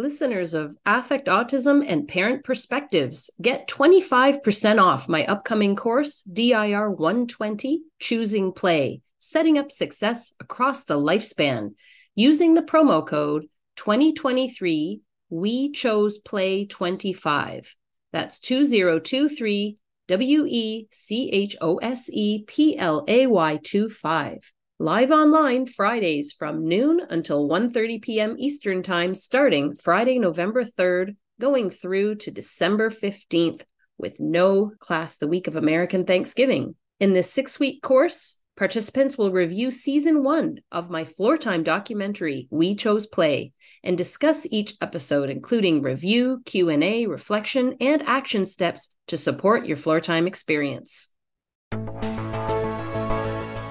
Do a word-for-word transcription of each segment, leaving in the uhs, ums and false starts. Listeners of Affect Autism and Parent Perspectives, get twenty-five percent off my upcoming course, D I R one twenty, Choosing Play, Setting Up Success Across the Lifespan, using the promo code twenty twenty-three, We Chose Play twenty-five. That's two zero two three W E C H O S E P L A Y two five. Live online Fridays from noon until one thirty p.m. Eastern Time, starting Friday, November third, going through to December fifteenth, with no class the week of American Thanksgiving. In this six-week course, participants will review season one of my Floortime documentary, We Chose Play, and discuss each episode, including review, Q and A, reflection, and action steps to support your Floortime experience.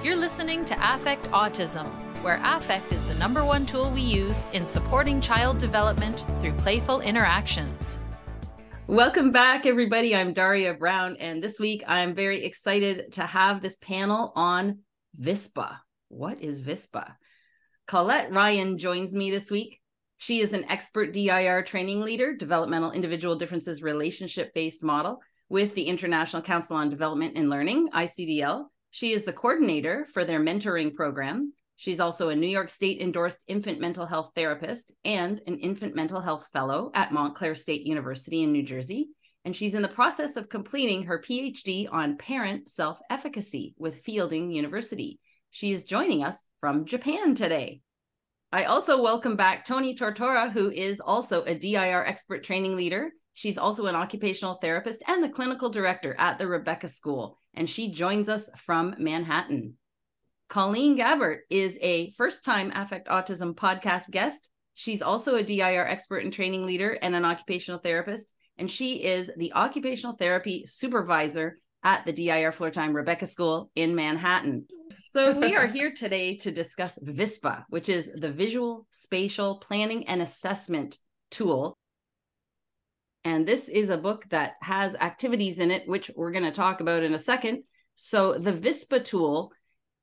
You're listening to Affect Autism, where affect is the number one tool we use in supporting child development through playful interactions. Welcome back, everybody. I'm Daria Brown, and this week I'm very excited to have this panel on VISPA. What is VISPA? Colette Ryan joins me this week. She is an expert D I R training leader, developmental individual differences relationship-based model with the International Council on Development and Learning, I C D L. She is the coordinator for their mentoring program. She's also a New York State endorsed infant mental health therapist and an infant mental health fellow at Montclair State University in New Jersey. And she's in the process of completing her P H D on parent self-efficacy with Fielding University. She is joining us from Japan today. I also welcome back Toni Tortora, who is also a D I R expert training leader. She's also an occupational therapist and the clinical director at the Rebecca School, and she joins us from Manhattan. Colleen Gabbert is a first-time Affect Autism podcast guest. She's also a D I R expert and training leader and an occupational therapist, and she is the occupational therapy supervisor at the D I R Floor Time Rebecca School in Manhattan. So we are here today to discuss VISPA, which is the Visual Spatial Planning and Assessment tool. And this is a book that has activities in it, which we're going to talk about in a second. So the VISPA tool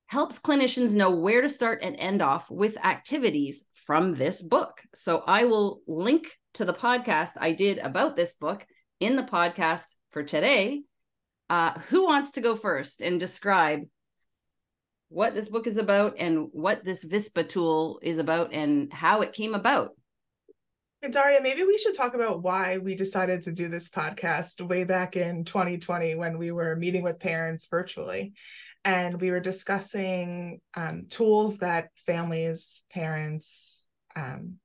helps clinicians know where to start and end off with activities from this book. So I will link to the podcast I did about this book in the podcast for today. Uh, who wants to go first and describe what this book is about and what this VISPA tool is about and how it came about? And Daria, maybe we should talk about why we decided to do this podcast way back in twenty twenty when we were meeting with parents virtually. And we were discussing um, tools that families, parents, um,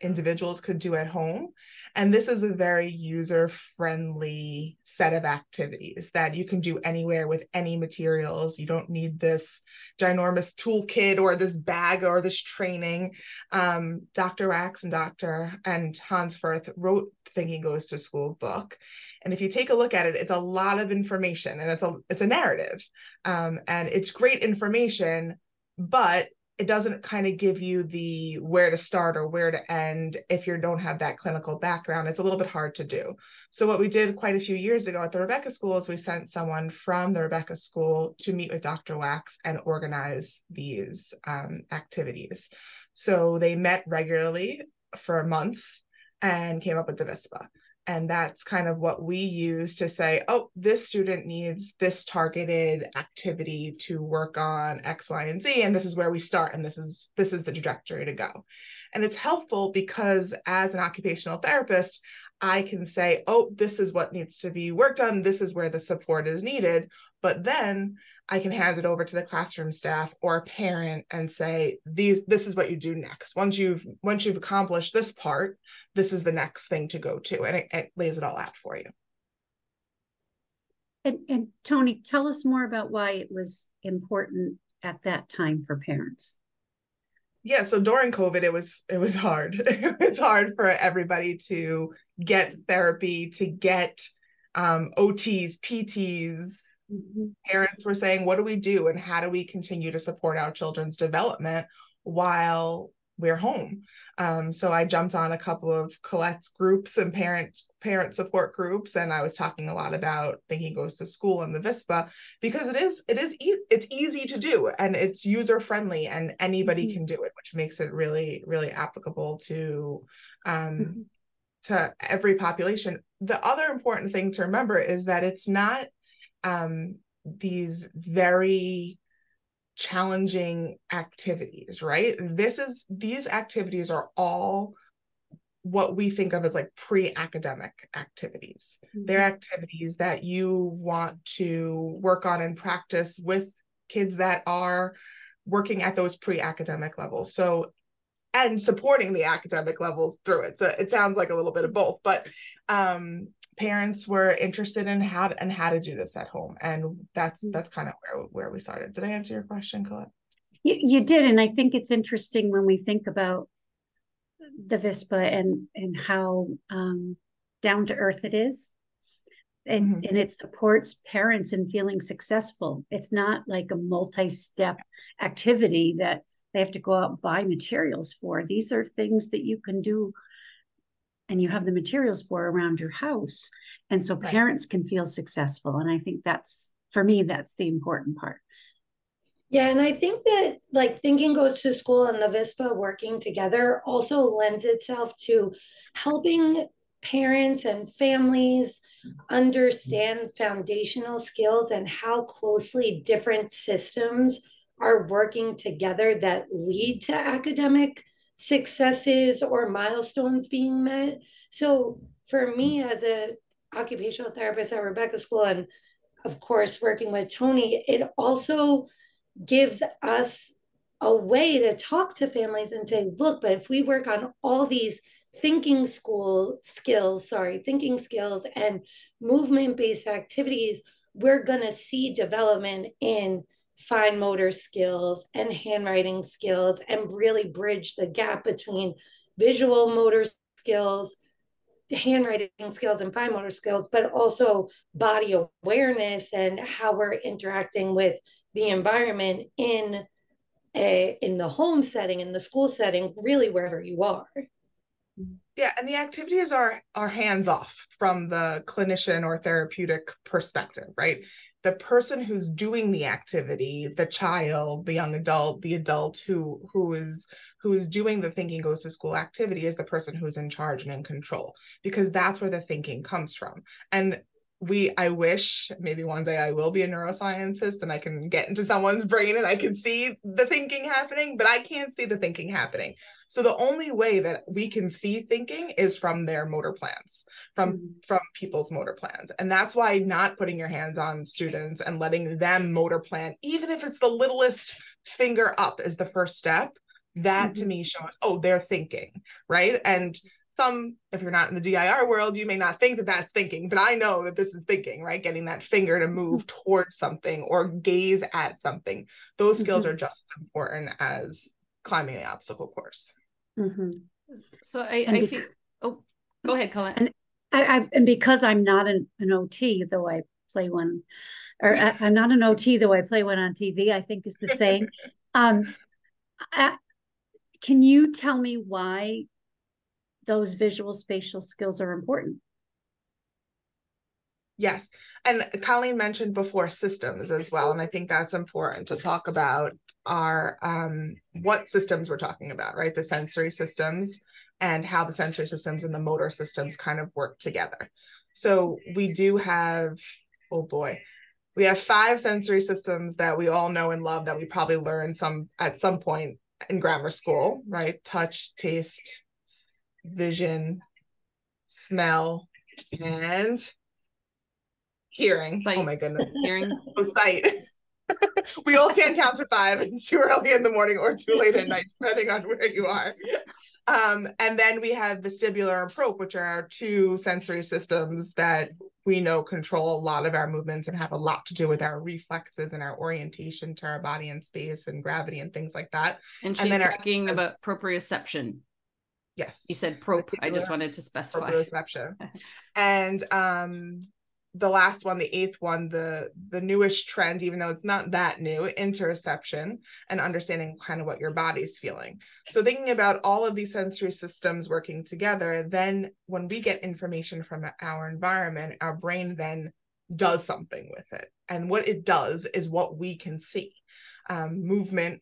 individuals could do at home. And this is a very user-friendly set of activities that you can do anywhere with any materials. You don't need this ginormous toolkit or this bag or this training. Um, Doctor Wax and Doctor and Hans Furth wrote Thinking Goes to School book. And if you take a look at it, it's a lot of information and it's a, it's a narrative. Um, and it's great information, but it doesn't kind of give you the where to start or where to end. If you don't have that clinical background, it's a little bit hard to do. So what we did quite a few years ago at the Rebecca School is we sent someone from the Rebecca School to meet with Doctor Wax and organize these um, activities. So they met regularly for months and came up with the VISPA. And that's kind of what we use to say, oh, this student needs this targeted activity to work on X, Y, and Z. And this is where we start. And this is this is the trajectory to go. And it's helpful because as an occupational therapist, I can say, oh, this is what needs to be worked on. This is where the support is needed. But then I can hand it over to the classroom staff or a parent and say, these, this is what you do next. Once you've, once you've accomplished this part, this is the next thing to go to. And it, it lays it all out for you. And, and Toni, tell us more about why it was important at that time for parents. Yeah, so during COVID, it was it was hard. It's hard for everybody to get therapy, to get um, O Ts, P Ts. Mm-hmm. Parents were saying, what do we do and how do we continue to support our children's development while we're home. Um, so I jumped on a couple of Colette's groups and parent parent support groups, and I was talking a lot about Thinking Goes to School and the VISPA, because it is it is e it's easy to do, and it's user friendly, and anybody mm-hmm. can do it, which makes it really really applicable to um, mm-hmm. to every population. The other important thing to remember is that it's not um, these very challenging activities, right? This is, these activities are all what we think of as like pre-academic activities. Mm-hmm. They're activities that you want to work on and practice with kids that are working at those pre-academic levels. So, and supporting the academic levels through it. So it sounds like a little bit of both, but um, parents were interested in how to, and how to do this at home, and that's that's kind of where where we started. Did I answer your question, Colette? You, you did, and I think it's interesting when we think about the VISPA and and how um, down to earth it is, and mm-hmm. and it supports parents in feeling successful. It's not like a multi-step activity that they have to go out and buy materials for. These are things that you can do and you have the materials for around your house. And so right. parents can feel successful. And I think that's, for me, that's the important part. Yeah, and I think that like Thinking Goes to School and the VISPA working together also lends itself to helping parents and families understand foundational skills and how closely different systems are working together that lead to academic successes or milestones being met. So for me as an occupational therapist at Rebecca School, and of course working with Toni, it also gives us a way to talk to families and say, look, but if we work on all these thinking school skills, sorry, thinking skills and movement-based activities, we're gonna see development in fine motor skills and handwriting skills, and really bridge the gap between visual motor skills, handwriting skills, and fine motor skills, but also body awareness and how we're interacting with the environment in a, in the home setting, in the school setting, really wherever you are. Yeah, and the activities are are hands off from the clinician or therapeutic perspective, right? The person who's doing the activity, the child, the young adult, the adult who who is who is doing the Thinking Goes to School activity is the person who's in charge and in control, because that's where the thinking comes from. And we, I wish maybe one day I will be a neuroscientist and I can get into someone's brain and I can see the thinking happening, but I can't see the thinking happening. So the only way that we can see thinking is from their motor plans, from, mm-hmm. from people's motor plans. And that's why not putting your hands on students and letting them motor plan, even if it's the littlest finger up, is the first step. That mm-hmm. to me shows, oh, they're thinking, right? And some, if you're not in the D I R world, you may not think that that's thinking, but I know that this is thinking, right? Getting that finger to move towards something or gaze at something. Those skills mm-hmm. are just as important as climbing the obstacle course. Mm-hmm. So I, I feel, oh, go ahead, Colette. And, I, I, and because I'm not an, an O T, though I play one, or I, I'm not an O T, though I play one on T V, I think is the saying. um, I, can you tell me why those visual spatial skills are important? Yes, and Colleen mentioned before systems as well, and I think that's important to talk about, are um, what systems we're talking about, right? The sensory systems and how the sensory systems and the motor systems kind of work together. So we do have, oh boy, we have five sensory systems that we all know and love that we probably learned some at some point in grammar school, right? Touch, taste, vision, smell, and hearing. Sight. Oh my goodness, hearing. Oh, sight. We all can't count to five. It's too early in the morning or too late at night, depending on where you are. Um, and then we have vestibular and proprioceptive, which are our two sensory systems that we know control a lot of our movements and have a lot to do with our reflexes and our orientation to our body and space and gravity and things like that. And she's and then talking our, about proprioception. Yes. You said prop. I just wanted to specify. Proprioception. And um, the last one, the eighth one, the the newish trend, even though it's not that new, interoception and understanding kind of what your body's feeling. So thinking about all of these sensory systems working together, then when we get information from our environment, our brain then does something with it. And what it does is what we can see. Um, movement,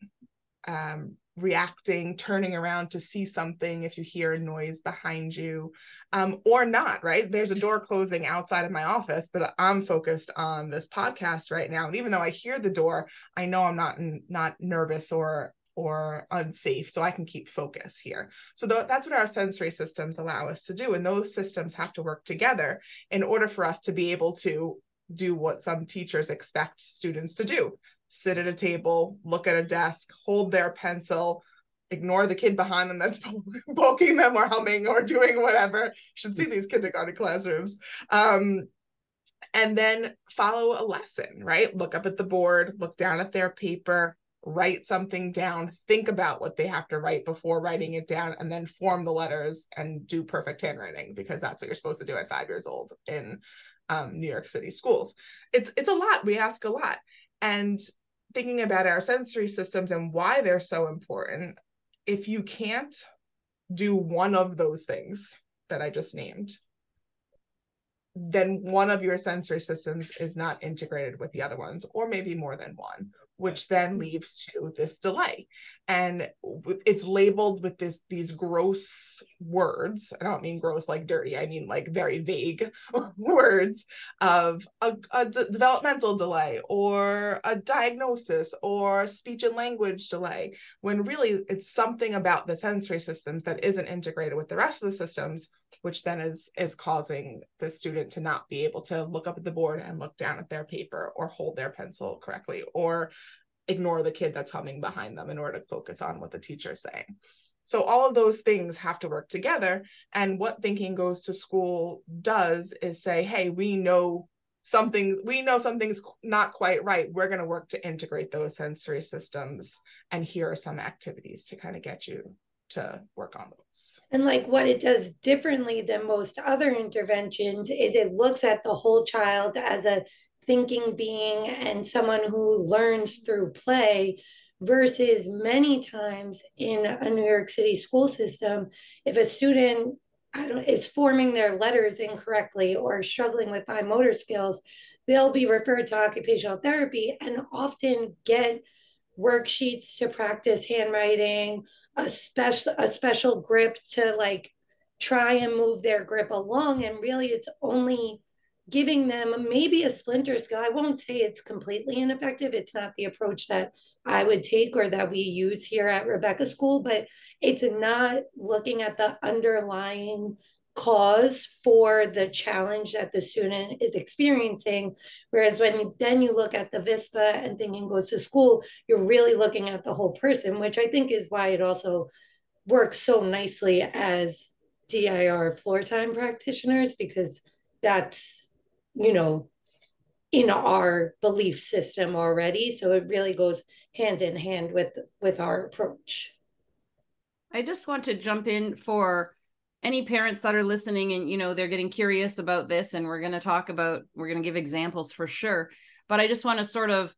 um, reacting, turning around to see something if you hear a noise behind you, um, or not, right? There's a door closing outside of my office, but I'm focused on this podcast right now. And even though I hear the door, I know I'm not not nervous or or unsafe, so I can keep focus here. So th- that's what our sensory systems allow us to do. And those systems have to work together in order for us to be able to do what some teachers expect students to do. Sit at a table, look at a desk, hold their pencil, ignore the kid behind them that's poking them or humming or doing whatever. You should see these kindergarten classrooms. Um, and then follow a lesson, right? Look up at the board, look down at their paper, write something down, think about what they have to write before writing it down, and then form the letters and do perfect handwriting, because that's what you're supposed to do at five years old in um, New York City schools. It's, it's a lot. We ask a lot. And thinking about our sensory systems and why they're so important, if you can't do one of those things that I just named, then one of your sensory systems is not integrated with the other ones, or maybe more than one, which then leads to this delay. And it's labeled with this these gross words. I don't mean gross like dirty. I mean like very vague words of a, a d- developmental delay or a diagnosis or speech and language delay, when really it's something about the sensory systems that isn't integrated with the rest of the systems, which then is, is causing the student to not be able to look up at the board and look down at their paper or hold their pencil correctly or ignore the kid that's humming behind them in order to focus on what the teacher's saying. So all of those things have to work together. And what Thinking Goes to School does is say, hey, we know something, we know something's not quite right. We're going to work to integrate those sensory systems. And here are some activities to kind of get you to work on those. And like what it does differently than most other interventions is it looks at the whole child as a thinking being and someone who learns through play, versus many times in a New York City school system, if a student I don't, is forming their letters incorrectly or struggling with fine motor skills, they'll be referred to occupational therapy and often get worksheets to practice handwriting, a special a special grip to like try and move their grip along. And really it's only giving them maybe a splinter skill. I won't say it's completely ineffective. It's not the approach that I would take or that we use here at Rebecca School, but it's not looking at the underlying cause for the challenge that the student is experiencing. Whereas when you, then you look at the VISPA and Thinking Goes to School, you're really looking at the whole person, which I think is why it also works so nicely as D I R floor time practitioners, because that's, you know, in our belief system already. So it really goes hand in hand with, with our approach. I just want to jump in for any parents that are listening and, you know, they're getting curious about this, and we're going to talk about, we're going to give examples for sure. But I just want to sort of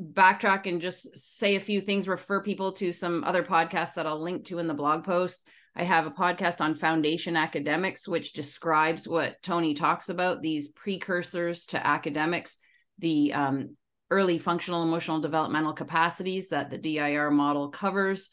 backtrack and just say a few things, refer people to some other podcasts that I'll link to in the blog post. I have a podcast on foundation academics, which describes what Toni talks about, these precursors to academics, the um, early functional, emotional, developmental capacities that the D I R model covers,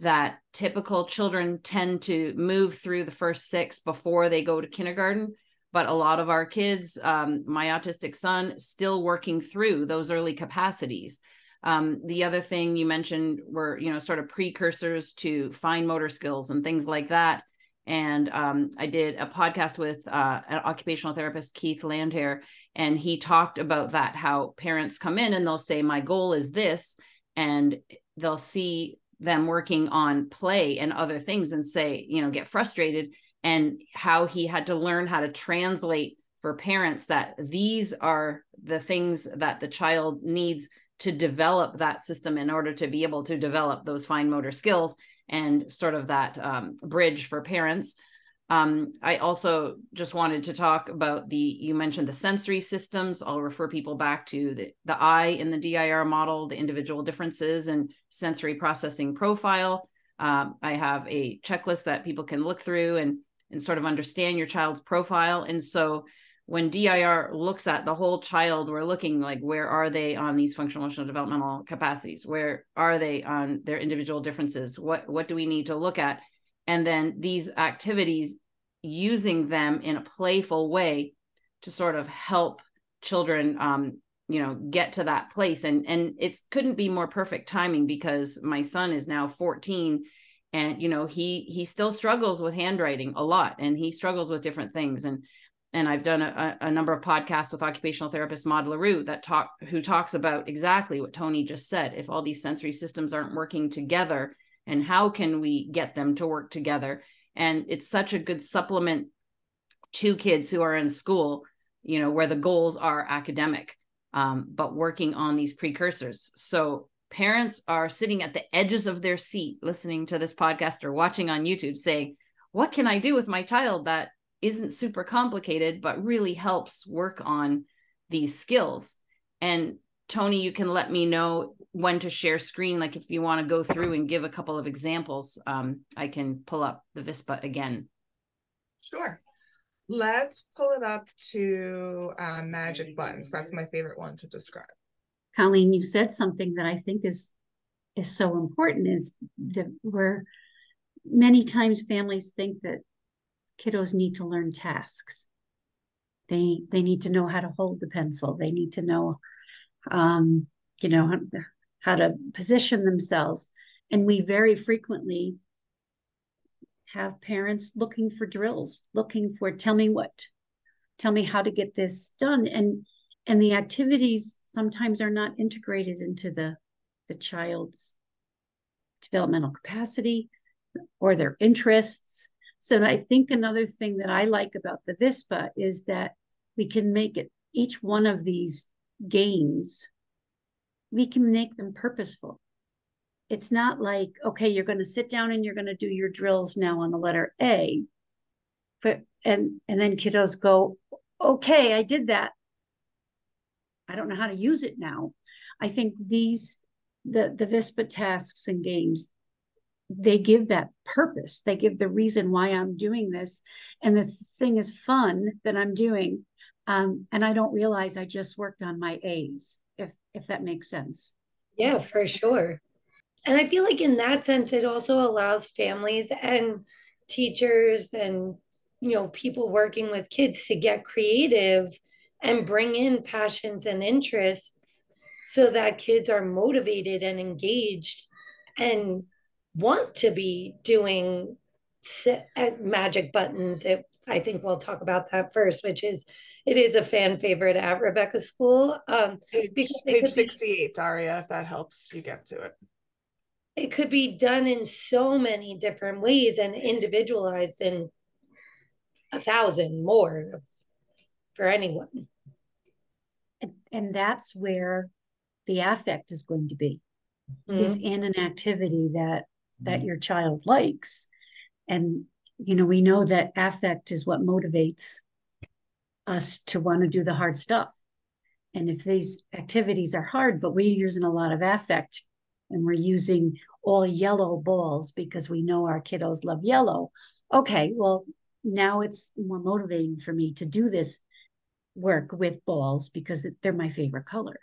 that typical children tend to move through the first six before they go to kindergarten. But a lot of our kids, um, my autistic son, still working through those early capacities. Um, the other thing you mentioned were, you know, sort of precursors to fine motor skills and things like that. And um, I did a podcast with uh, an occupational therapist, Keith Landhair, and he talked about that, how parents come in and they'll say, my goal is this, and they'll see them working on play and other things and say, you know, get frustrated, and how he had to learn how to translate for parents that these are the things that the child needs to develop that system in order to be able to develop those fine motor skills, and sort of that um, bridge for parents. Um, I also just wanted to talk about the, you mentioned the sensory systems. I'll refer people back to the, the eye in the D I R model, the individual differences and sensory processing profile. Um, I have a checklist that people can look through and, and sort of understand your child's profile. And so when D I R looks at the whole child, we're looking like, where are they on these functional emotional developmental capacities? Where are they on their individual differences? What, what do we need to look at? And then these activities, using them in a playful way to sort of help children, um, you know, get to that place. And, and it couldn't be more perfect timing, because my son is now fourteen and, you know, he, he still struggles with handwriting a lot, and he struggles with different things. And, and I've done a, a number of podcasts with occupational therapist Maude LaRue that talk, who talks about exactly what Toni just said. If all these sensory systems aren't working together, and how can we get them to work together? And it's such a good supplement to kids who are in school, you know, where the goals are academic, um, but working on these precursors. So parents are sitting at the edges of their seat, listening to this podcast or watching on YouTube, saying, what can I do with my child that isn't super complicated, but really helps work on these skills? And Toni, you can let me know when to share screen, like if you want to go through and give a couple of examples, um, I can pull up the VISPA again. Sure. Let's pull it up to uh, magic buttons. That's my favorite one to describe. Colleen, you said something that I think is is so important, is that we're many times families think that kiddos need to learn tasks. They, they need to know how to hold the pencil. They need to know, um, you know, how to position themselves. And we very frequently have parents looking for drills, looking for, tell me what, tell me how to get this done. And, and the activities sometimes are not integrated into the, the child's developmental capacity or their interests. So I think another thing that I like about the VISPA is that we can make it, each one of these games, we can make them purposeful. It's not like, okay, you're going to sit down and you're going to do your drills now on the letter A, but and and then kiddos go, okay, I did that, I don't know how to use it now. I think these the the VISPA tasks and games, they give that purpose. They give the reason why I'm doing this, and the thing is fun that I'm doing, um, and I don't realize I just worked on my A's. If, if that makes sense. Yeah, for sure. And I feel like in that sense, it also allows families and teachers and, you know, people working with kids to get creative and bring in passions and interests so that kids are motivated and engaged and want to be doing magic buttons. It, I think we'll talk about that first, which is, it is a fan favorite at Rebecca School. Um, page page sixty-eight, Daria, if that helps you get to it. It could be done in so many different ways and individualized in a thousand more for anyone. And, and that's where the affect is going to be, mm-hmm. is in an activity that, that mm-hmm. your child likes. And, you know, we know that affect is what motivates us to want to do the hard stuff. And if these activities are hard, but we're using a lot of affect and we're using all yellow balls because we know our kiddos love yellow. Okay, well, now it's more motivating for me to do this work with balls because they're my favorite color.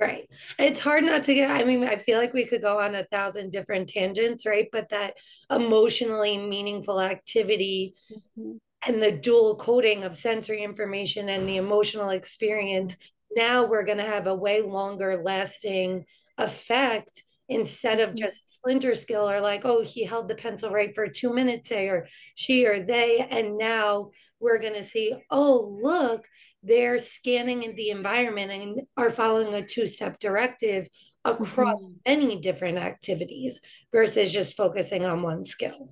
Right. It's hard not to get, I mean, I feel like we could go on a thousand different tangents, right? But that emotionally meaningful activity, mm-hmm. and the dual coding of sensory information and the emotional experience, now we're going to have a way longer lasting effect instead of just a splinter skill or like, oh, he held the pencil right for two minutes, say, or she or they. And now we're going to see, oh, look, they're scanning in the environment and are following a two-step directive across mm-hmm. many different activities versus just focusing on one skill.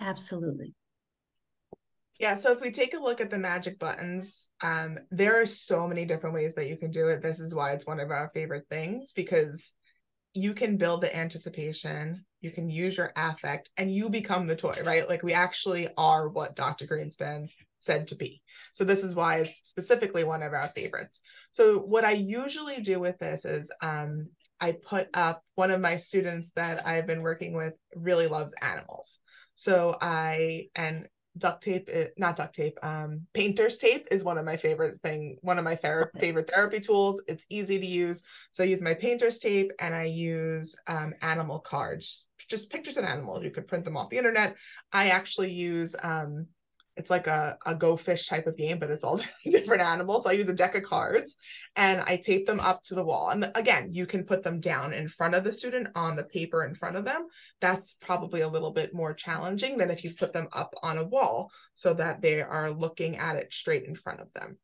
Absolutely. Yeah, so if we take a look at the magic buttons, um, there are so many different ways that you can do it. This is why it's one of our favorite things, because you can build the anticipation, you can use your affect and you become the toy, right? Like we actually are what Doctor Greenspan said to be. So this is why it's specifically one of our favorites. So what I usually do with this is um, I put up one of my students that I've been working with really loves animals. So I, and duct tape, is, not duct tape, um, painter's tape is one of my favorite thing, one of my ther- favorite therapy tools. It's easy to use. So I use my painter's tape and I use um, animal cards, just pictures of animals. You could print them off the internet. I actually use, um, it's like a, a go fish type of game, but it's all different animals. So I use a deck of cards and I tape them up to the wall. And again, you can put them down in front of the student on the paper in front of them. That's probably a little bit more challenging than if you put them up on a wall so that they are looking at it straight in front of them.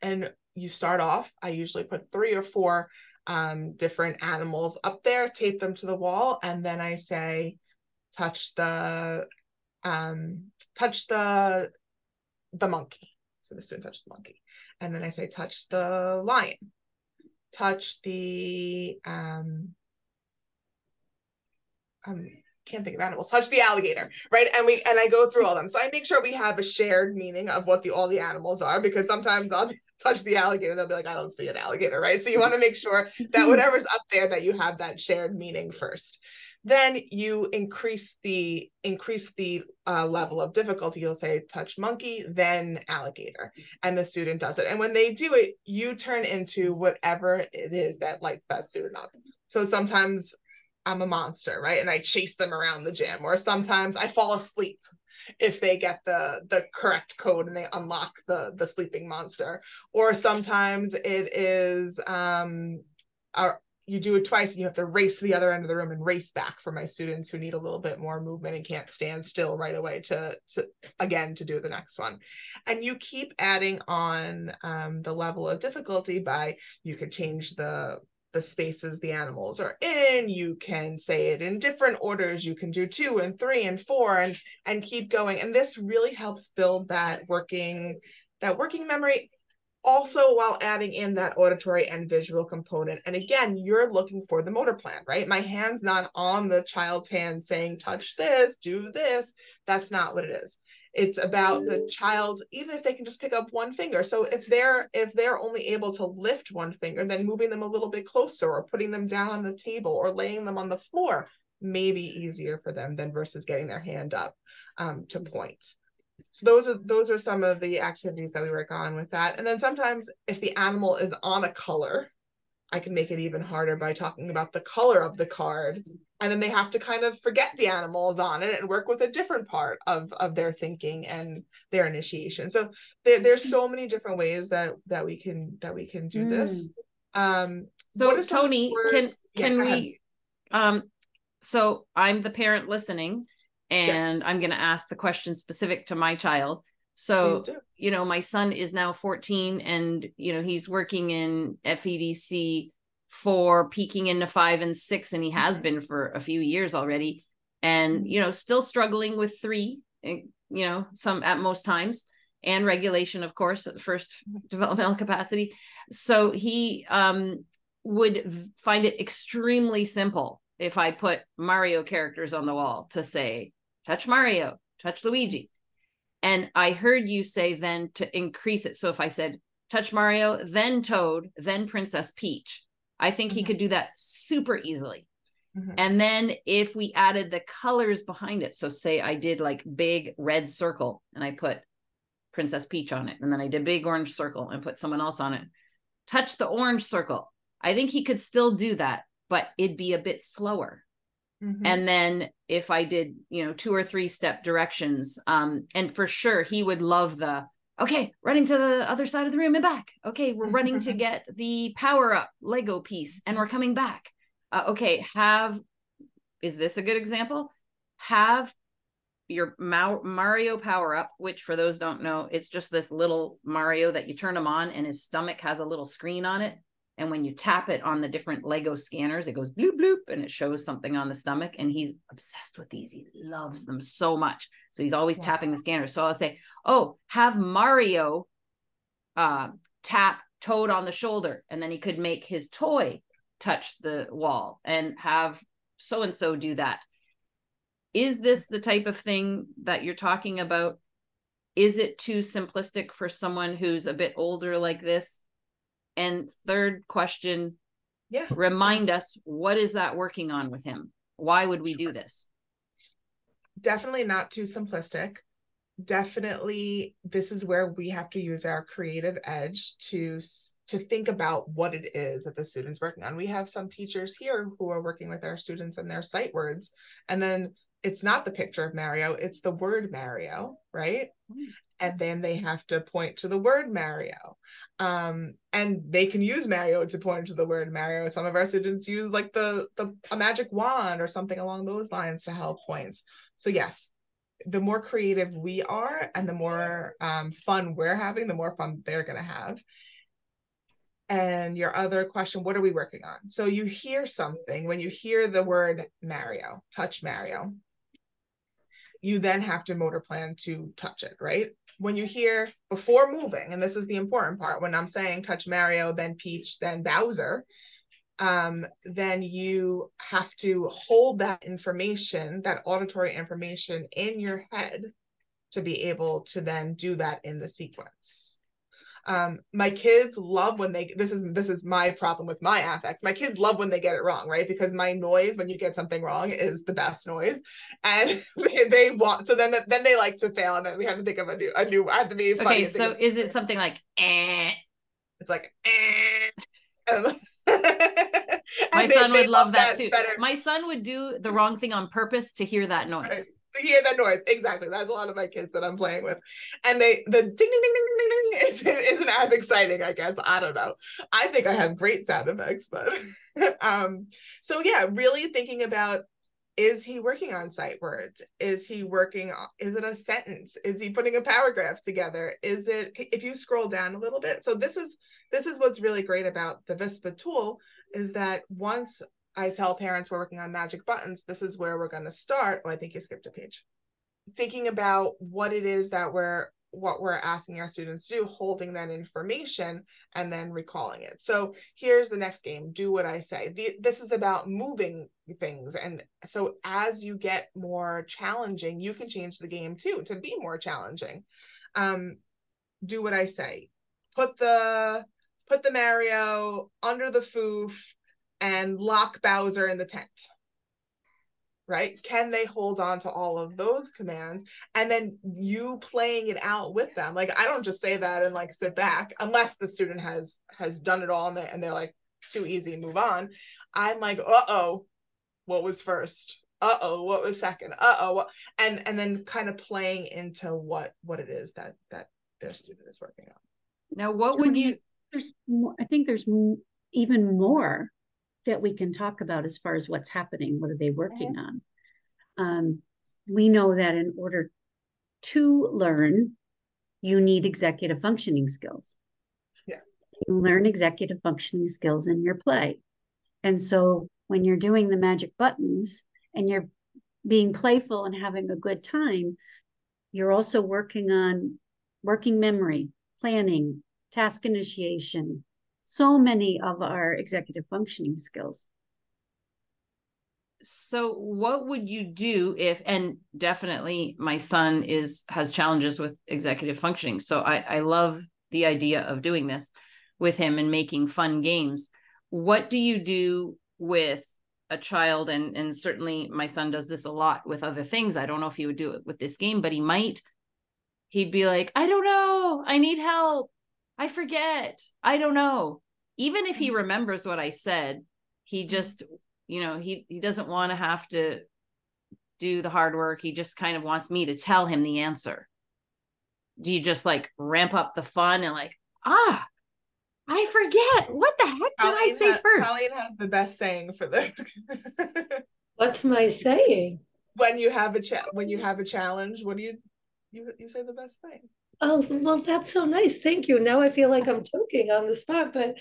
And you start off, I usually put three or four um, different animals up there, tape them to the wall. And then I say, touch the um touch the the monkey. So the student touched the monkey, and then I say touch the lion, touch the um um can't think of animals, touch the alligator, right? And we and I go through all them. So I make sure we have a shared meaning of what the all the animals are, because sometimes I'll touch the alligator, they'll be like, I don't see an alligator, right? So you want to make sure that whatever's up there, that you have that shared meaning first. Then you increase the increase the uh, level of difficulty. You'll say touch monkey, then alligator, and the student does it. And when they do it, you turn into whatever it is that lights that student up. So sometimes I'm a monster, right? And I chase them around the gym, or sometimes I fall asleep if they get the the correct code and they unlock the the sleeping monster. Or sometimes it is um our you do it twice and you have to race to the other end of the room and race back for my students who need a little bit more movement and can't stand still right away to, to again, to do the next one. And you keep adding on um, the level of difficulty by, you could change the, the spaces the animals are in, you can say it in different orders, you can do two and three and four and, and keep going. And this really helps build that working, that working memory, also while adding in that auditory and visual component. And again, you're looking for the motor plan, right? My hand's not on the child's hand saying, touch this, do this. That's not what it is. It's about the child, even if they can just pick up one finger. So if they're if they're only able to lift one finger, then moving them a little bit closer or putting them down on the table or laying them on the floor may be easier for them than versus getting their hand up um, to point. So those are those are some of the activities that we work on with that. And then sometimes if the animal is on a color, I can make it even harder by talking about the color of the card. And then they have to kind of forget the animal is on it and work with a different part of, of their thinking and their initiation. So there, there's so many different ways that that we can that we can do mm. this. Um, so Toni, can can yeah, we um, so I'm the parent listening. And yes. I'm going to ask the question specific to my child. So, you know, my son is now fourteen and, you know, he's working in F E D C for peaking into five and six. And he has been for a few years already. And, you know, still struggling with three, you know, some at most times, and regulation, of course, at the first developmental capacity. So he um, would find it extremely simple if I put Mario characters on the wall to say, touch Mario, touch Luigi. And I heard you say then to increase it. So if I said, touch Mario, then Toad, then Princess Peach, I think mm-hmm. he could do that super easily. Mm-hmm. And then if we added the colors behind it, so say I did like big red circle and I put Princess Peach on it, and then I did big orange circle and put someone else on it, touch the orange circle. I think he could still do that, but it'd be a bit slower. Mm-hmm. And then if I did, you know, two or three step directions, um, and for sure he would love the, okay, running to the other side of the room and back. Okay, we're running to get the power up Lego piece and we're coming back. Uh, okay, have, is this a good example? Have your Ma- Mario power up, which for those who don't know, it's just this little Mario that you turn him on and his stomach has a little screen on it. And when you tap it on the different Lego scanners, it goes bloop, bloop, and it shows something on the stomach. And he's obsessed with these. He loves them so much. So he's always yeah. tapping the scanner. So I'll say, oh, have Mario uh, tap Toad on the shoulder. And then he could make his toy touch the wall and have so-and-so do that. is this the type of thing that you're talking about? Is it too simplistic for someone who's a bit older like this? And third question, yeah, remind us, what is that working on with him? Why would we do this? Definitely not too simplistic. Definitely, this is where we have to use our creative edge to to think about what it is that the student's working on. We have some teachers here who are working with our students and their sight words, and then it's not the picture of Mario, it's the word Mario, right? Mm-hmm. And then they have to point to the word Mario. Um, and they can use Mario to point to the word Mario. Some of our students use like the, the a magic wand or something along those lines to help points. So yes, the more creative we are and the more um, fun we're having, the more fun they're gonna have. And your other question, what are we working on? So you hear something, when you hear the word Mario, touch Mario, you then have to motor plan to touch it, right? When you hear before moving, and this is the important part, when I'm saying touch Mario, then Peach, then Bowser, um, then you have to hold that information, that auditory information in your head to be able to then do that in the sequence. Um, my kids love when they, this is, this is my problem with my affect. My kids love when they get it wrong, right? Because my noise, when you get something wrong, is the best noise. And they, they want, so then, then they like to fail, and then we have to think of a new, a new, I have to be funny. Okay, so is it something like, eh? It's like, eh. My they, son would love, love that, that too. Better. My son would do the wrong thing on purpose to hear that noise. Right. To hear that noise. Exactly. That's a lot of my kids that I'm playing with. And they, the ding, ding, ding, ding, ding, ding, isn't, isn't as exciting, I guess. I don't know. I think I have great sound effects, but um, so yeah, really thinking about, is he working on sight words? Is he working on, is it a sentence? Is he putting a paragraph together? Is it, if you scroll down a little bit, so this is, this is what's really great about the VISPA tool, is that once I tell parents we're working on magic buttons, this is where we're going to start. Oh, I think you skipped a page. Thinking about what it is that we're, what we're asking our students to do, holding that information and then recalling it. So here's the next game, do what I say. The, this is about moving things. And so as you get more challenging, you can change the game too, to be more challenging. Um, do what I say. Put the, put the Mario under the foof and lock Bowser in the tent, right? Can they hold on to all of those commands? And then you playing it out with them. Like, I don't just say that and like sit back, unless the student has has done it all and, they, and they're like, too easy, move on. I'm like, uh-oh, what was first? Uh-oh, what was second? Uh-oh, and and then kind of playing into what what it is that that their student is working on. Now, what so would you, there's more, I think there's even more that we can talk about as far as what's happening, what are they working on? Um, we know that in order to learn, you need executive functioning skills. Yeah. You learn executive functioning skills in your play. And so when you're doing the magic buttons and you're being playful and having a good time, you're also working on working memory, planning, task initiation, so many of our executive functioning skills. So what would you do if, and definitely my son is has challenges with executive functioning. So I, I love the idea of doing this with him and making fun games. What do you do with a child? And, and certainly my son does this a lot with other things. I don't know if he would do it with this game, but he might. He'd be like, I don't know, I need help. I forget. I don't know. Even if he remembers what I said, he just, you know, he, he doesn't want to have to do the hard work. He just kind of wants me to tell him the answer. Do you just like ramp up the fun and like, ah, I forget. What the heck did I say first? Colleen has the best saying for this. What's my saying? When you have a cha- when you have a challenge, what do you, you, you say the best thing? Oh, well, that's so nice. Thank you. Now I feel like I'm joking on the spot, but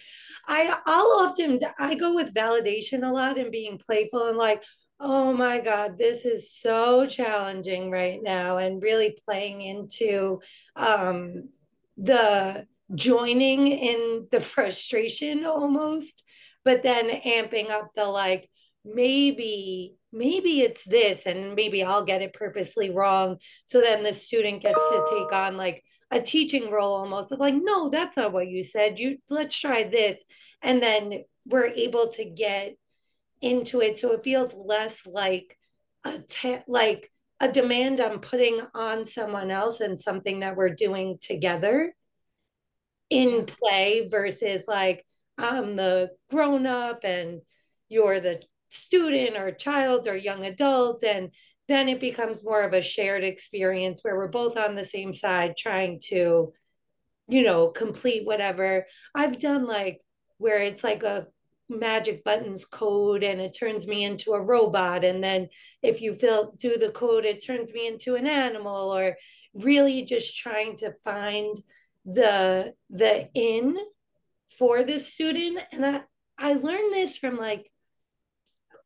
I, I'll often, I go with validation a lot and being playful and like, oh my God, this is so challenging right now. And really playing into um, the joining in the frustration almost, but then amping up the like, maybe, maybe it's this, and maybe I'll get it purposely wrong. So then the student gets to take on like a teaching role almost of like, no, that's not what you said. You let's try this. And then we're able to get into it. So it feels less like a te- like a demand on putting on someone else and something that we're doing together in play versus like, I'm the grown up and you're the student or child or young adult. And then it becomes more of a shared experience where we're both on the same side trying to, you know, complete whatever. I've done like where it's like a magic buttons code and it turns me into a robot. And then if you fill, do the code, it turns me into an animal, or really just trying to find the the in for the student. And I, I learned this from like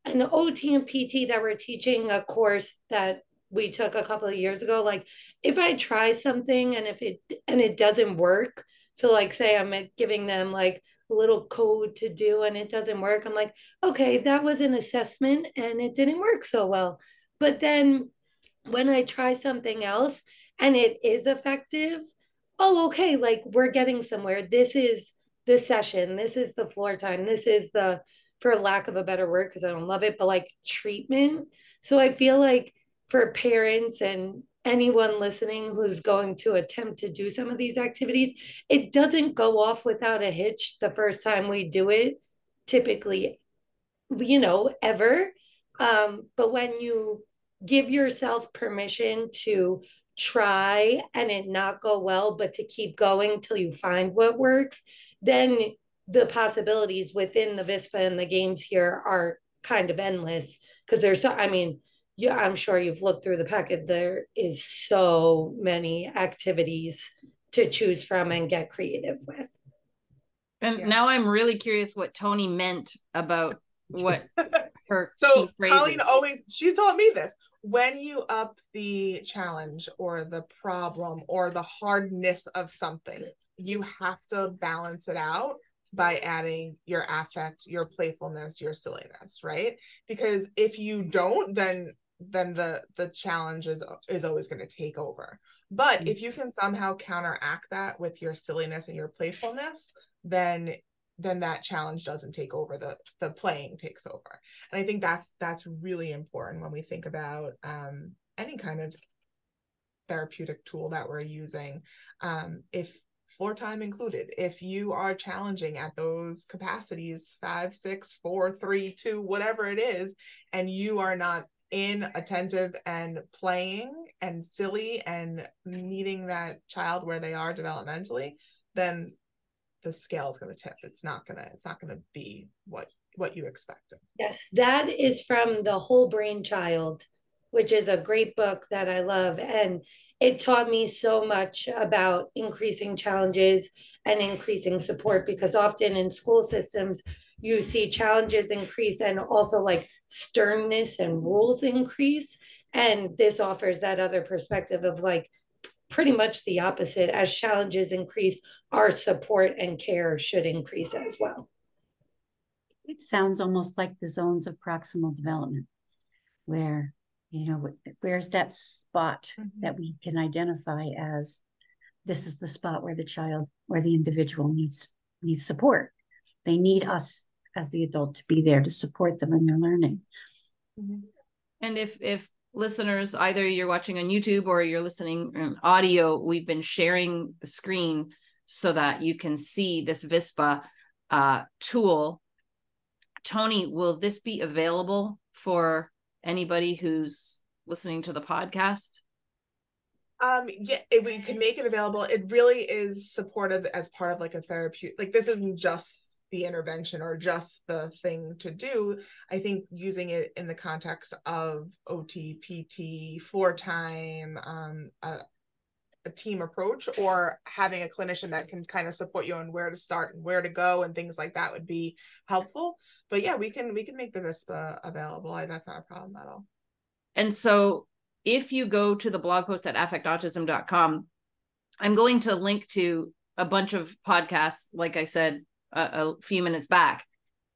an O T and P T that were teaching a course that we took a couple of years ago. Like if I try something and if it, and it doesn't work. So like, say I'm giving them like a little code to do and it doesn't work. I'm like, okay, that was an assessment and it didn't work so well. But then when I try something else and it is effective, oh, okay, like we're getting somewhere. This is the session. This is the floor time. This is the, for lack of a better word, because I don't love it, but like treatment. So I feel like for parents and anyone listening who's going to attempt to do some of these activities, it doesn't go off without a hitch the first time we do it, typically, you know, ever. Um, but when you give yourself permission to try and it not go well, but to keep going till you find what works, then the possibilities within the VISPA and the games here are kind of endless, because there's so, I mean, yeah, I'm sure you've looked through the packet. There is so many activities to choose from and get creative with. And yeah. Now I'm really curious what Toni meant about what her so Colleen always, she taught me this. When you up the challenge or the problem or the hardness of something, you have to balance it out by adding your affect, your playfulness, your silliness, right? Because if you don't, then then the the challenge is, is always going to take over. But mm-hmm. if you can somehow counteract that with your silliness and your playfulness, then then that challenge doesn't take over, the the playing takes over. And I think that's that's really important when we think about um, any kind of therapeutic tool that we're using. Um, if floor time included, if you are challenging at those capacities, five, six, four, three, two, whatever it is, and you are not in, attentive, and playing, and silly, and meeting that child where they are developmentally, then the scale is going to tip. It's not going to, it's not going to be what, what you expected. Yes. That is from The Whole Brain Child, which is a great book that I love. And it taught me so much about increasing challenges and increasing support, because often in school systems, you see challenges increase and also like sternness and rules increase. And this offers that other perspective of like pretty much the opposite. As challenges increase, our support and care should increase as well. It sounds almost like the zones of proximal development, where you know, where's that spot mm-hmm. that we can identify as this is the spot where the child or the individual needs needs support. They need us as the adult to be there to support them in their learning. And if if listeners, either you're watching on YouTube or you're listening on audio, we've been sharing the screen so that you can see this VISPA uh, tool. Toni, will this be available for anybody who's listening to the podcast? Um, yeah, it, we can make it available. It really is supportive as part of like a therapeutic, like this isn't just the intervention or just the thing to do. I think using it in the context of O T, P T, floor time, um, a, a team approach, or having a clinician that can kind of support you on where to start and where to go and things like that would be helpful. But yeah, we can, we can make the VISPA available, and that's not a problem at all. And so if you go to the blog post at affect autism dot com, I'm going to link to a bunch of podcasts, like I said, a, a few minutes back,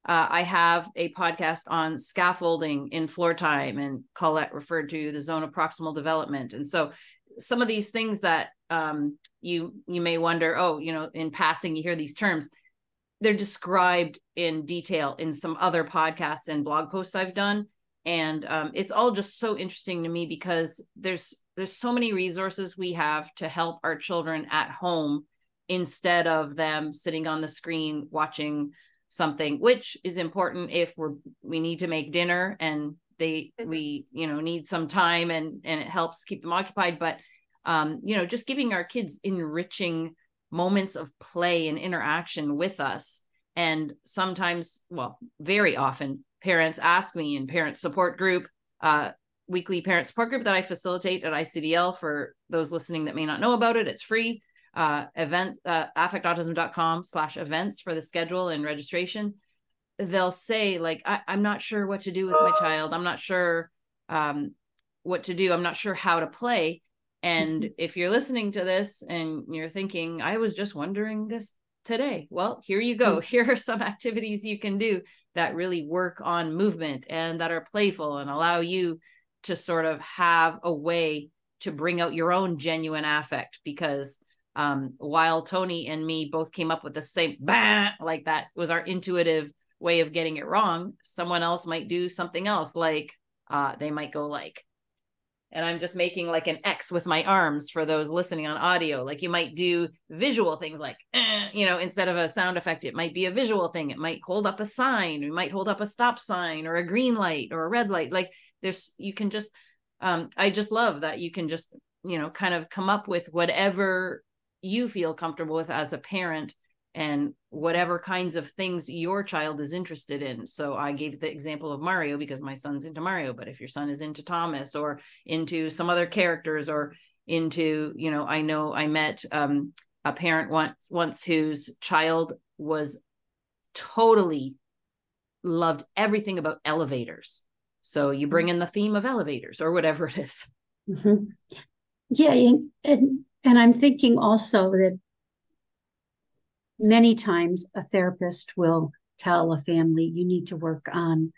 Uh, I have a podcast on scaffolding in floor time, and Colette referred to the zone of proximal development. And so some of these things that um, you you may wonder, oh, you know, in passing, you hear these terms, they're described in detail in some other podcasts and blog posts I've done. And um, it's all just so interesting to me because there's there's so many resources we have to help our children at home instead of them sitting on the screen watching something, which is important if we're we need to make dinner and they we you know need some time, and and it helps keep them occupied. But um you know just giving our kids enriching moments of play and interaction with us. And sometimes, well, very often, parents ask me in parent support group, uh weekly parent support group that I facilitate at I C D L, for those listening that may not know about it, it's free. Uh, event, uh, affect autism dot com slash events for the schedule and registration. They'll say, like, I, I'm not sure what to do with my child. I'm not sure um, what to do. I'm not sure how to play. And if you're listening to this and you're thinking, I was just wondering this today, well, here you go. Here are some activities you can do that really work on movement and that are playful and allow you to sort of have a way to bring out your own genuine affect. Because Um, while Toni and me both came up with the same bah, like that was our intuitive way of getting it wrong, someone else might do something else, like uh, they might go like, and I'm just making like an X with my arms for those listening on audio. Like, you might do visual things like, eh, you know, instead of a sound effect, it might be a visual thing. It might hold up a sign. It might hold up a stop sign or a green light or a red light. Like there's, you can just, um, I just love that you can just, you know, kind of come up with whatever you feel comfortable with as a parent and whatever kinds of things your child is interested in. So I gave the example of Mario because my son's into Mario, but if your son is into Thomas or into some other characters or into, you know, I know I met um, a parent once, once whose child was totally loved everything about elevators. So you bring in the theme of elevators or whatever it is. Mm-hmm. Yeah. And, and- And I'm thinking also that many times a therapist will tell a family, you need to work on,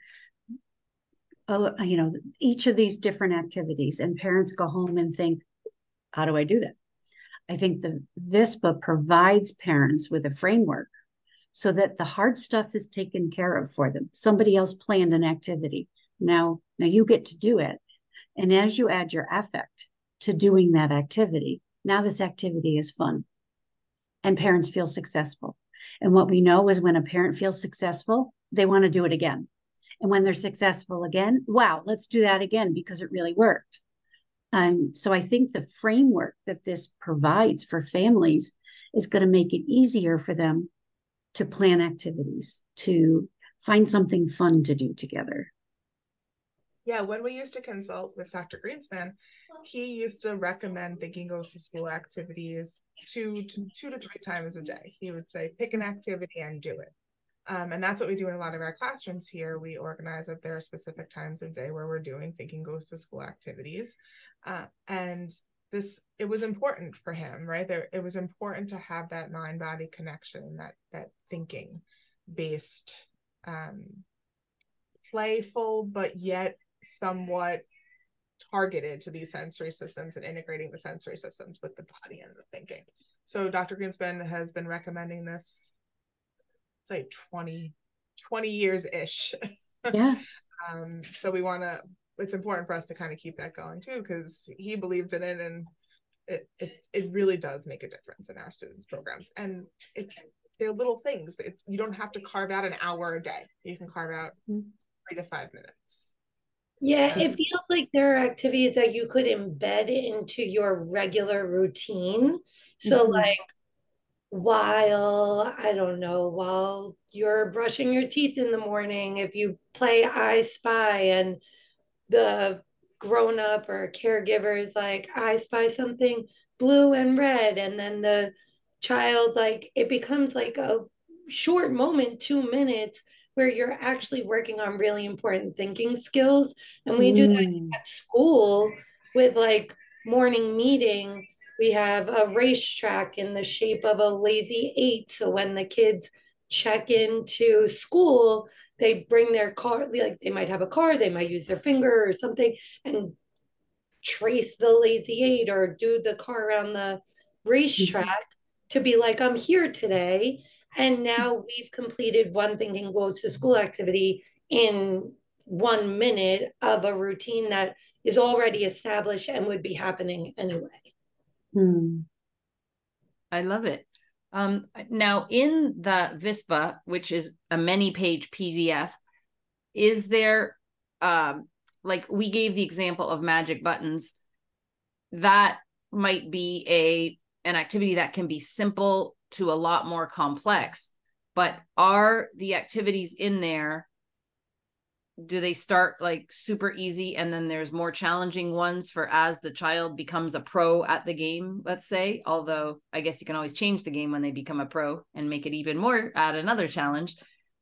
uh, you know, each of these different activities. And parents go home and think, how do I do that? I think the VISPA provides parents with a framework so that the hard stuff is taken care of for them. Somebody else planned an activity. Now, now you get to do it. And as you add your affect to doing that activity, now this activity is fun and parents feel successful. And what we know is when a parent feels successful, they want to do it again. And when they're successful again, wow, let's do that again because it really worked. Um, so I think the framework that this provides for families is going to make it easier for them to plan activities, to find something fun to do together. Yeah, when we used to consult with Doctor Greenspan, he used to recommend Thinking Goes to School activities two to, two to three times a day. He would say, pick an activity and do it. Um, and that's what we do in a lot of our classrooms here. We organize that there are specific times of day where we're doing Thinking Goes to School activities. Uh, and this, it was important for him, right? There, it was important to have that mind-body connection, that that thinking-based, um, playful, but yet somewhat targeted to these sensory systems and integrating the sensory systems with the body and the thinking. So Doctor Greenspan has been recommending this, it's like twenty, twenty years-ish. Yes. um, so we want to, it's important for us to kind of keep that going too, because he believes in it, and it, it it really does make a difference in our students' programs. And it, they're little things. It's, you don't have to carve out an hour a day. You can carve out three to five minutes. Yeah, it feels like there are activities that you could embed into your regular routine. So mm-hmm. like while, I don't know, while you're brushing your teeth in the morning, if you play I Spy and the grown-up or caregivers like, I spy something blue and red, and then the child, like, it becomes like a short moment, two minutes, where you're actually working on really important thinking skills. And we do that at school with like morning meeting. We have a racetrack in the shape of a lazy eight. So when the kids check into school, they bring their card, like they might have a card, they might use their finger or something and trace the lazy eight or do the car around the racetrack mm-hmm. to be like, I'm here today. And now we've completed one Thinking Goes to School activity in one minute of a routine that is already established and would be happening anyway. Hmm. I love it. Um, now, in the VISPA, which is a many-page P D F, is there, um, like we gave the example of magic buttons, that might be a an activity that can be simple to a lot more complex, but are the activities in there, do they start like super easy and then there's more challenging ones for as the child becomes a pro at the game, let's say, although I guess you can always change the game when they become a pro and make it even more at another challenge.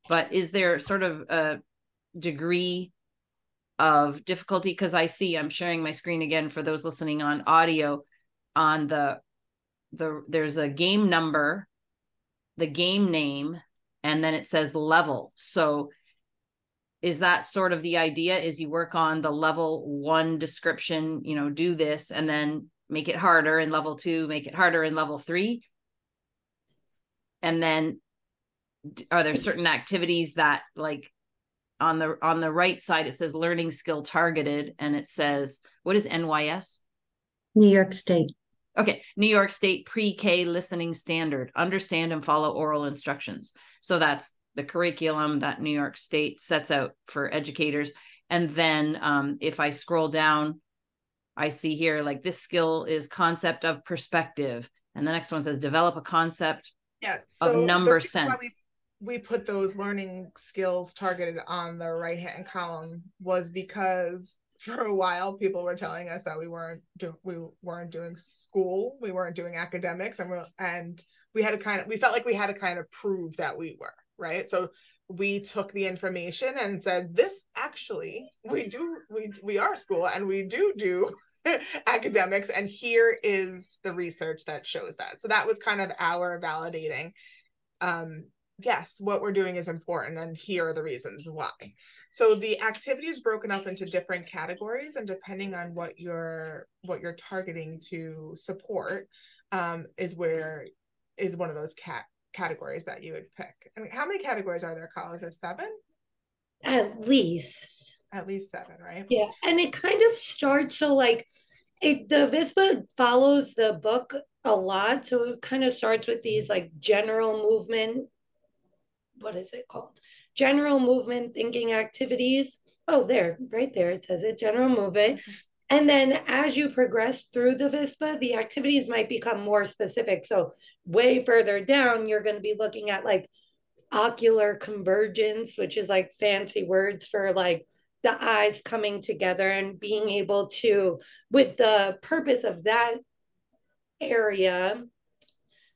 But is there sort of a degree of difficulty? Because I see, I'm sharing my screen again for those listening on audio, on the The, there's a game number, the game name, and then it says level. So is that sort of the idea, is you work on the level one description, you know, do this and then make it harder in level two, make it harder in level three? And then are there certain activities that, like on the on the right side, it says learning skill targeted, and it says, what is N Y S? New York State. Okay, New York State pre-K listening standard, understand and follow oral instructions. So that's the curriculum that New York State sets out for educators. And then um, if I scroll down, I see here, like this skill is concept of perspective. And the next one says develop a concept yeah, so of number sense. We, we put those learning skills targeted on the right-hand column was because for a while, people were telling us that we weren't do, we weren't doing school, we weren't doing academics, and we and we had to kind of we felt like we had to kind of prove that we were, right? So we took the information and said, this actually we do we we are school and we do do academics, and here is the research that shows that. So that was kind of our validating. Um, yes, what we're doing is important, and here are the reasons why. So the activity is broken up into different categories, and depending on what you're what you're targeting to support, um, is where is one of those cat categories that you would pick. I mean, how many categories are there, Colin? Is there seven? At least. At least seven, right? Yeah, and it kind of starts, so like it, the VISPA follows the book a lot, so it kind of starts with these like general movement. What is it called? General movement thinking activities. Oh, there, right there, it says it, general movement. And then as you progress through the VISPA, the activities might become more specific. So way further down, you're going to be looking at like ocular convergence, which is like fancy words for like the eyes coming together and being able to, with the purpose of that area,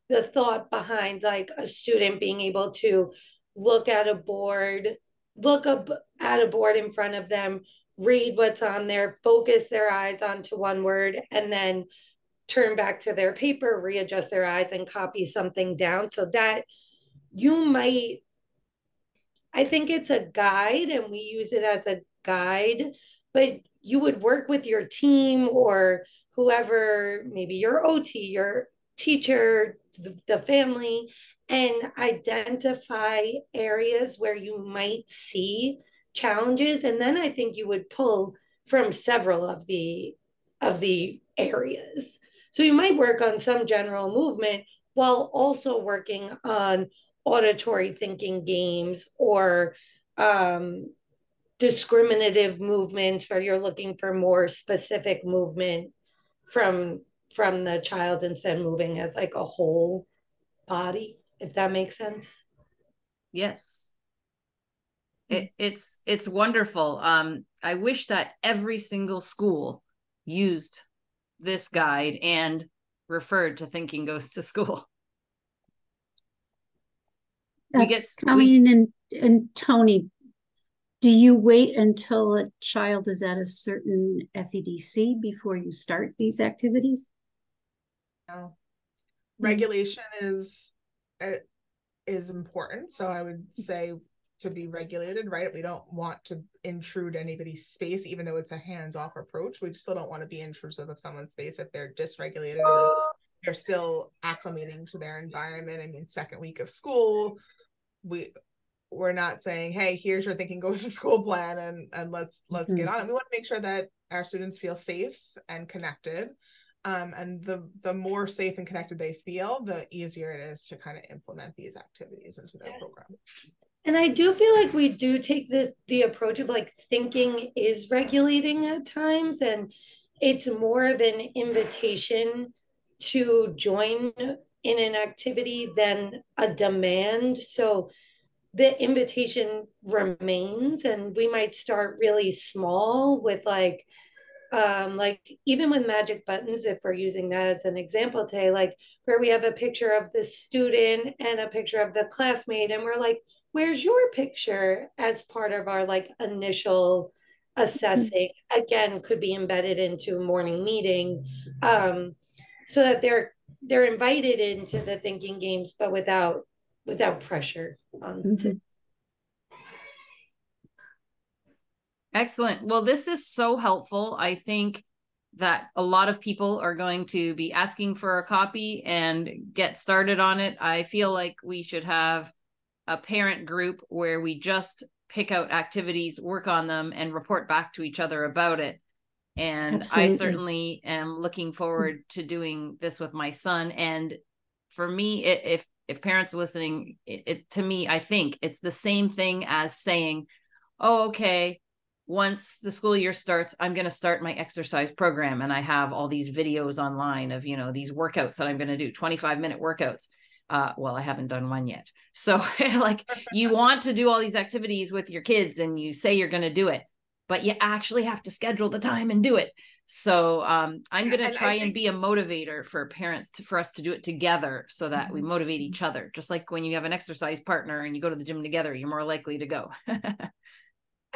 the thought behind like a student being able to look at a board, look up at a board in front of them, read what's on there, focus their eyes onto one word, and then turn back to their paper, readjust their eyes and copy something down. So that you might, I think it's a guide and we use it as a guide, but you would work with your team or whoever, maybe your O T, your teacher, the family, and identify areas where you might see challenges. And then I think you would pull from several of the of the areas. So you might work on some general movement while also working on auditory thinking games or um, discriminative movements where you're looking for more specific movement from from the child instead of moving as like a whole body, if that makes sense. Yes. It, it's, it's wonderful. Um, I wish that every single school used this guide and referred to Thinking Goes to School. Uh, we get, Colleen we, and, and Toni, do you wait until a child is at a certain F E D C before you start these activities? No. Regulation is, uh, is important. So I would say to be regulated, right? We don't want to intrude anybody's space, even though it's a hands-off approach. We still don't want to be intrusive of someone's space if they're dysregulated or they're still acclimating to their environment. I mean, second week of school, we we're not saying, hey, here's your Thinking Goes to School plan and and let's let's mm-hmm. get on it. We want to make sure that our students feel safe and connected. Um, and the the more safe and connected they feel, the easier it is to kind of implement these activities into their program. And I do feel like we do take this the approach of like thinking is regulating at times, and it's more of an invitation to join in an activity than a demand. So the invitation remains, and we might start really small with like, Um, like even with magic buttons, if we're using that as an example today, like where we have a picture of the student and a picture of the classmate, and we're like, where's your picture as part of our like initial assessing, again, could be embedded into a morning meeting, um, so that they're they're invited into the thinking games, but without without pressure on mm-hmm. to Excellent. Well, this is so helpful. I think that a lot of people are going to be asking for a copy and get started on it. I feel like we should have a parent group where we just pick out activities, work on them, and report back to each other about it. And Absolutely. I certainly am looking forward to doing this with my son. And for me, it, if if parents are listening, it, it, to me, I think it's the same thing as saying, oh, okay, once the school year starts, I'm going to start my exercise program. And I have all these videos online of, you know, these workouts that I'm going to do, twenty-five minute workouts. Uh, well, I haven't done one yet. So like you want to do all these activities with your kids and you say you're going to do it, but you actually have to schedule the time and do it. So um, I'm going to try and be a motivator for parents to, for us to do it together so that we motivate each other. Just like when you have an exercise partner and you go to the gym together, you're more likely to go.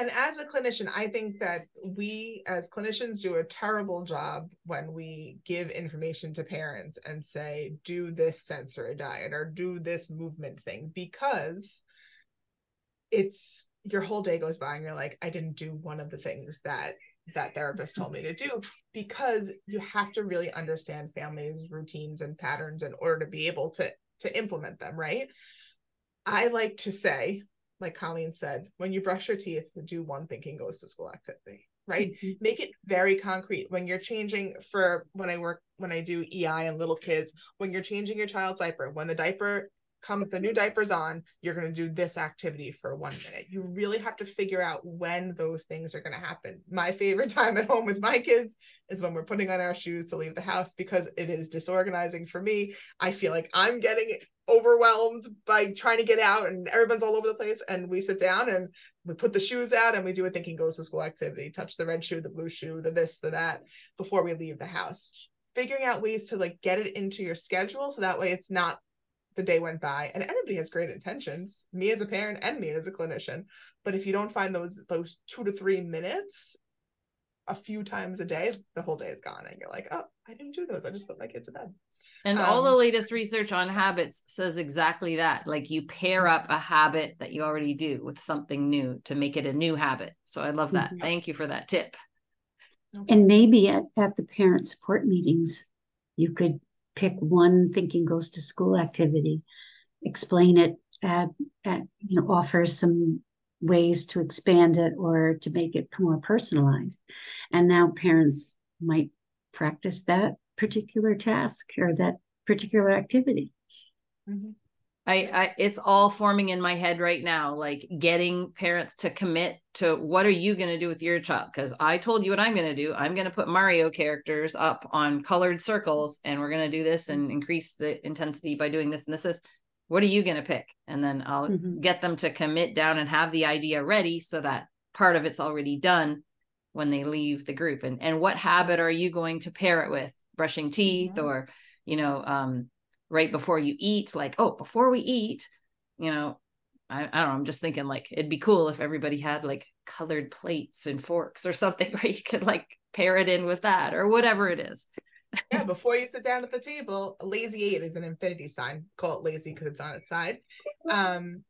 And as a clinician, I think that we as clinicians do a terrible job when we give information to parents and say, do this sensory diet or do this movement thing, because it's your whole day goes by and you're like, I didn't do one of the things that that therapist told me to do, because you have to really understand families' routines and patterns in order to be able to, to implement them, right? I like to say, like Colleen said, when you brush your teeth, do one Thinking Goes to School activity, right? Mm-hmm. Make it very concrete. When you're changing for, when I work, when I do E I and little kids, when you're changing your child's diaper, when the diaper comes, the new diaper's on, you're going to do this activity for one minute. You really have to figure out when those things are going to happen. My favorite time at home with my kids is when we're putting on our shoes to leave the house, because it is disorganizing for me. I feel like I'm getting overwhelmed by trying to get out and everyone's all over the place, and we sit down and we put the shoes out and we do a Thinking Goes to School activity, touch the red shoe, the blue shoe, the this, the that, before we leave the house. Figuring out ways to like get it into your schedule so that way it's not the day went by, and everybody has great intentions, me as a parent and me as a clinician, but if you don't find those those two to three minutes a few times a day, the whole day is gone and you're like, oh, I didn't do those, I just put my kid to bed. And um, all the latest research on habits says exactly that. Like you pair up a habit that you already do with something new to make it a new habit. So I love that. Mm-hmm. Thank you for that tip. And maybe at, at the parent support meetings, you could pick one Thinking Goes to School activity, explain it, add, add, you know, offer some ways to expand it or to make it more personalized. And now parents might practice that particular task or that particular activity. Mm-hmm. I, I, it's all forming in my head right now, like getting parents to commit to what are you going to do with your child? Because I told you what I'm going to do. I'm going to put Mario characters up on colored circles, and we're going to do this and increase the intensity by doing this and this, this. What are you going to pick? And then I'll mm-hmm. get them to commit down and have the idea ready so that part of it's already done when they leave the group. And, and what habit are you going to pair it with? Brushing teeth, yeah. or, you know, um, right before you eat, like, oh, before we eat, you know, I, I don't know, I'm just thinking like, it'd be cool if everybody had like colored plates and forks or something where you could like pair it in with that or whatever it is. Yeah, before you sit down at the table, lazy eight is an infinity sign. Call it lazy because it's on its side. Um,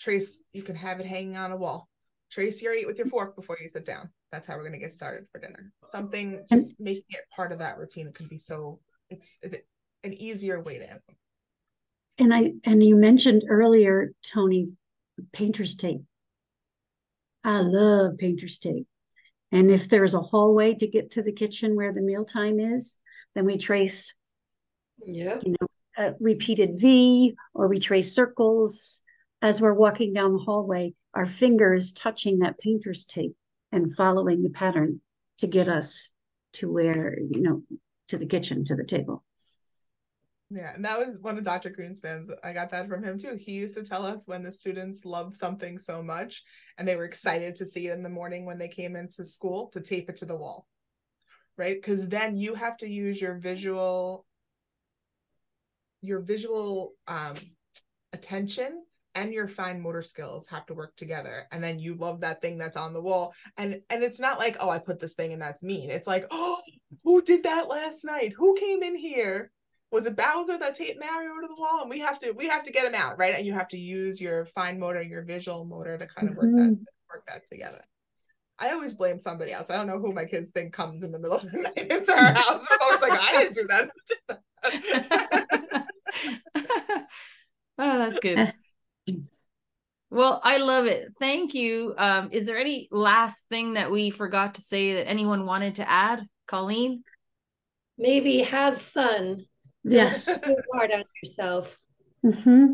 trace, you can have it hanging on a wall. Trace your eight with your fork before you sit down. That's how we're going to get started for dinner. Something, just making it part of that routine. It can be so, it's, it's an easier way to end. And I, and you mentioned earlier, Toni, painter's tape. I love painter's tape. And if there's a hallway to get to the kitchen where the mealtime is, then we trace, yeah, you know, a repeated V, or we trace circles as we're walking down the hallway. Our fingers touching that painter's tape and following the pattern to get us to where, you know, to the kitchen, to the table. Yeah, and that was one of Doctor Greenspan's. I got that from him too. He used to tell us when the students loved something so much and they were excited to see it in the morning when they came into school, to tape it to the wall, right? Because then you have to use your visual, your visual um, attention and your fine motor skills have to work together. And then you love that thing that's on the wall. And and it's not like, oh, I put this thing and that's mean. It's like, oh, who did that last night? Who came in here? Was it Bowser that taped Mario to the wall? And we have to we have to get him out, right? And you have to use your fine motor, your visual motor to kind of work mm-hmm. that work that together. I always blame somebody else. I don't know who my kids think comes in the middle of the night into our house. I was like, I didn't do that. Oh, that's good. Well, I love it. Thank you. Um, is there any last thing that we forgot to say that anyone wanted to add? Colleen? Maybe have fun. Yes. Don't be hard on yourself. Mm-hmm.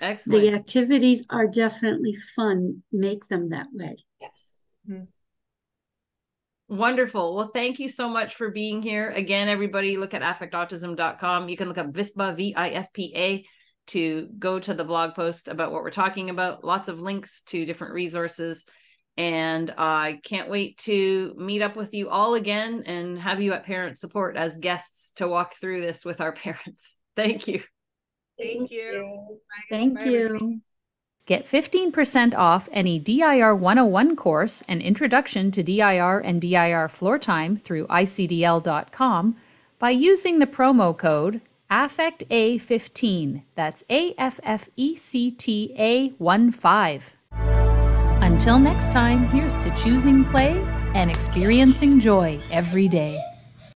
Excellent. The activities are definitely fun. Make them that way. Yes. Mm-hmm. Wonderful. Well, thank you so much for being here. Again, everybody, look at affect autism dot com. You can look up VISPA, V I S P A, to go to the blog post about what we're talking about. Lots of links to different resources. And I can't wait to meet up with you all again and have you at Parent Support as guests to walk through this with our parents. Thank you. Thank you. Thank you. Get fifteen percent off any D I R one oh one course and introduction to D I R and D I R floor time through I C D L dot com by using the promo code affect A fifteen. That's A F F E C T A one five. Until next time, here's to choosing play and experiencing joy every day.